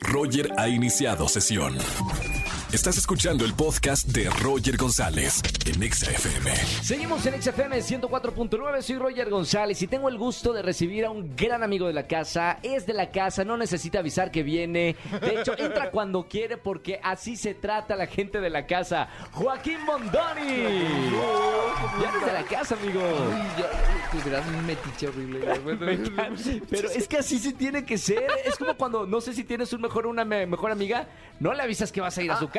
Roger ha iniciado sesión. Estás escuchando el podcast de Roger González en EXA FM. Seguimos en EXA FM 104.9, soy Roger González y tengo el gusto de recibir a un gran amigo de la casa. Es de la casa, no necesita avisar que viene. De hecho, entra cuando quiere porque así se trata la gente de la casa. Joaquín Bondoni. Ya eres de la casa, amigo. Tú serás un metiche horrible. Pero es que así se tiene que ser. Es como cuando, no sé si tienes una mejor amiga, no le avisas que vas a ir a su casa.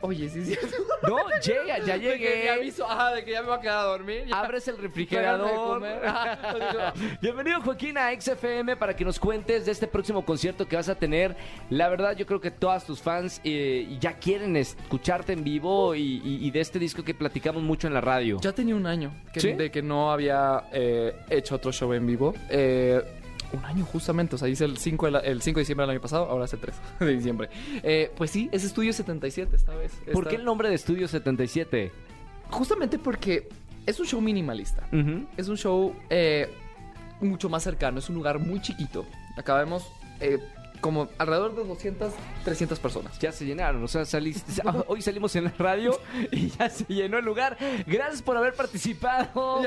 Oye, sí, sí. No, llega, ya llegué. De que me aviso, de que ya me voy a quedar a dormir. Ya. Abres el refrigerador. Bienvenido, Joaquín, a XFM para que nos cuentes de este próximo concierto que vas a tener. La verdad, yo creo que todas tus fans ya quieren escucharte en vivo y de este disco que platicamos mucho en la radio. Ya tenía un año de que no había hecho otro show en vivo. Un año justamente, o sea, hice el 5 de diciembre del año pasado, ahora es el 3 de diciembre. Pues sí, es Estudio 77 esta vez. ¿Por qué el nombre de Estudio 77? Justamente porque es un show minimalista. Uh-huh. Es un show mucho más cercano, es un lugar muy chiquito. Acá vemos como alrededor de 200, 300 personas. Ya se llenaron, o sea, hoy salimos en la radio y ya se llenó el lugar. Gracias por haber participado.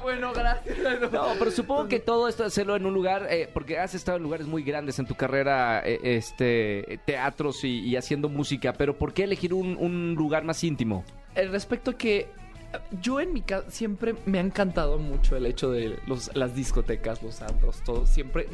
Bueno, gracias. No, pero supongo que todo esto de hacerlo en un lugar, porque has estado en lugares muy grandes en tu carrera, teatros y haciendo música, pero ¿por qué elegir un lugar más íntimo? Respecto a que yo en mi casa siempre me ha encantado mucho el hecho de las discotecas, los antros, todo. Siempre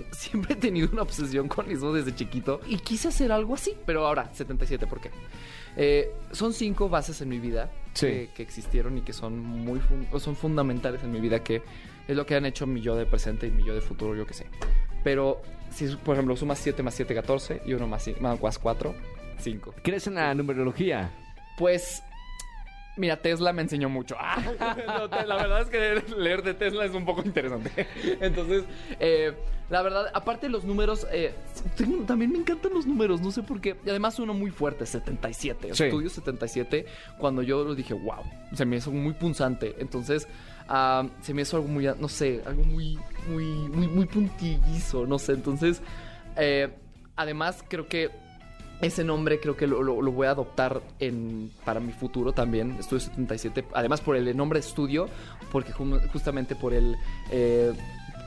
he tenido una obsesión con eso desde chiquito y quise hacer algo así. Pero ahora, 77, ¿por qué? Son 5 bases en mi vida que existieron y que son muy son fundamentales en mi vida, que es lo que han hecho mi yo de presente y mi yo de futuro, yo qué sé. Pero si, por ejemplo, sumas 7 más 7, 14 y 1 más 4, 5. ¿Crees en la numerología? Pues... mira, Tesla me enseñó mucho. La verdad es que leer de Tesla es un poco interesante. Entonces, la verdad, aparte de los números, también me encantan los números, no sé por qué. Y además uno muy fuerte, 77. Sí. Estudio 77, cuando yo lo dije, wow, se me hizo muy punzante. Entonces, se me hizo algo muy, no sé, algo muy, muy, muy, muy puntillizo, no sé. Entonces, además creo que... ese nombre creo que lo voy a adoptar para mi futuro también, Estudio 77. Además por el nombre estudio, porque justamente por el...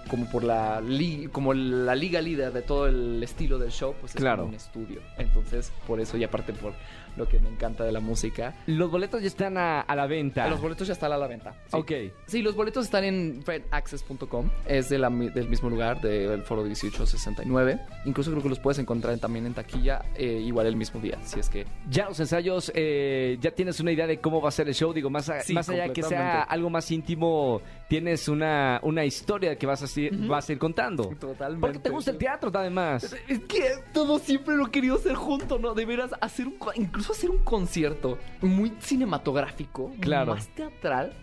como por la liga líder de todo el estilo del show, pues es claro. Un estudio. Entonces, por eso, y aparte por lo que me encanta de la música. Los boletos ya están a la venta. Los boletos ya están a la venta. Sí. Ok. Sí, los boletos están en fredaccess.com. Es del mismo lugar, del foro 1869. Incluso creo que los puedes encontrar también en taquilla, igual el mismo día, si es que... Ya los ensayos, ya tienes una idea de cómo va a ser el show. Digo, más allá de que sea algo más íntimo, tienes una historia que vas a vas a ir contando. Totalmente. Porque te gusta el teatro, además. Es que todo siempre lo he querido hacer junto, ¿no? De veras, incluso hacer un concierto muy cinematográfico, claro, más teatral.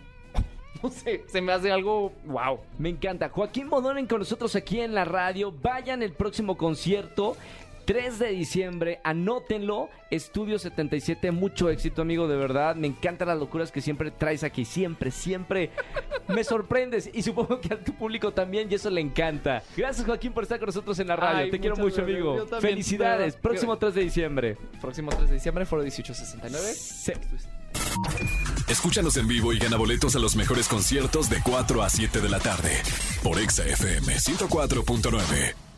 No sé, se me hace algo wow. Me encanta. Joaquín Bondoni con nosotros aquí en la radio. Vayan el próximo concierto, 3 de diciembre, anótenlo, Estudio 77, mucho éxito, amigo, de verdad, me encantan las locuras que siempre traes aquí, siempre, me sorprendes, y supongo que a tu público también, y eso le encanta. Gracias, Joaquín, por estar con nosotros en la radio, te quiero mucho, amigo. Felicidades, próximo 3 de diciembre. Próximo 3 de diciembre, foro 1869. Sí. Escúchanos en vivo y gana boletos a los mejores conciertos de 4 a 7 de la tarde, por EXA FM 104.9.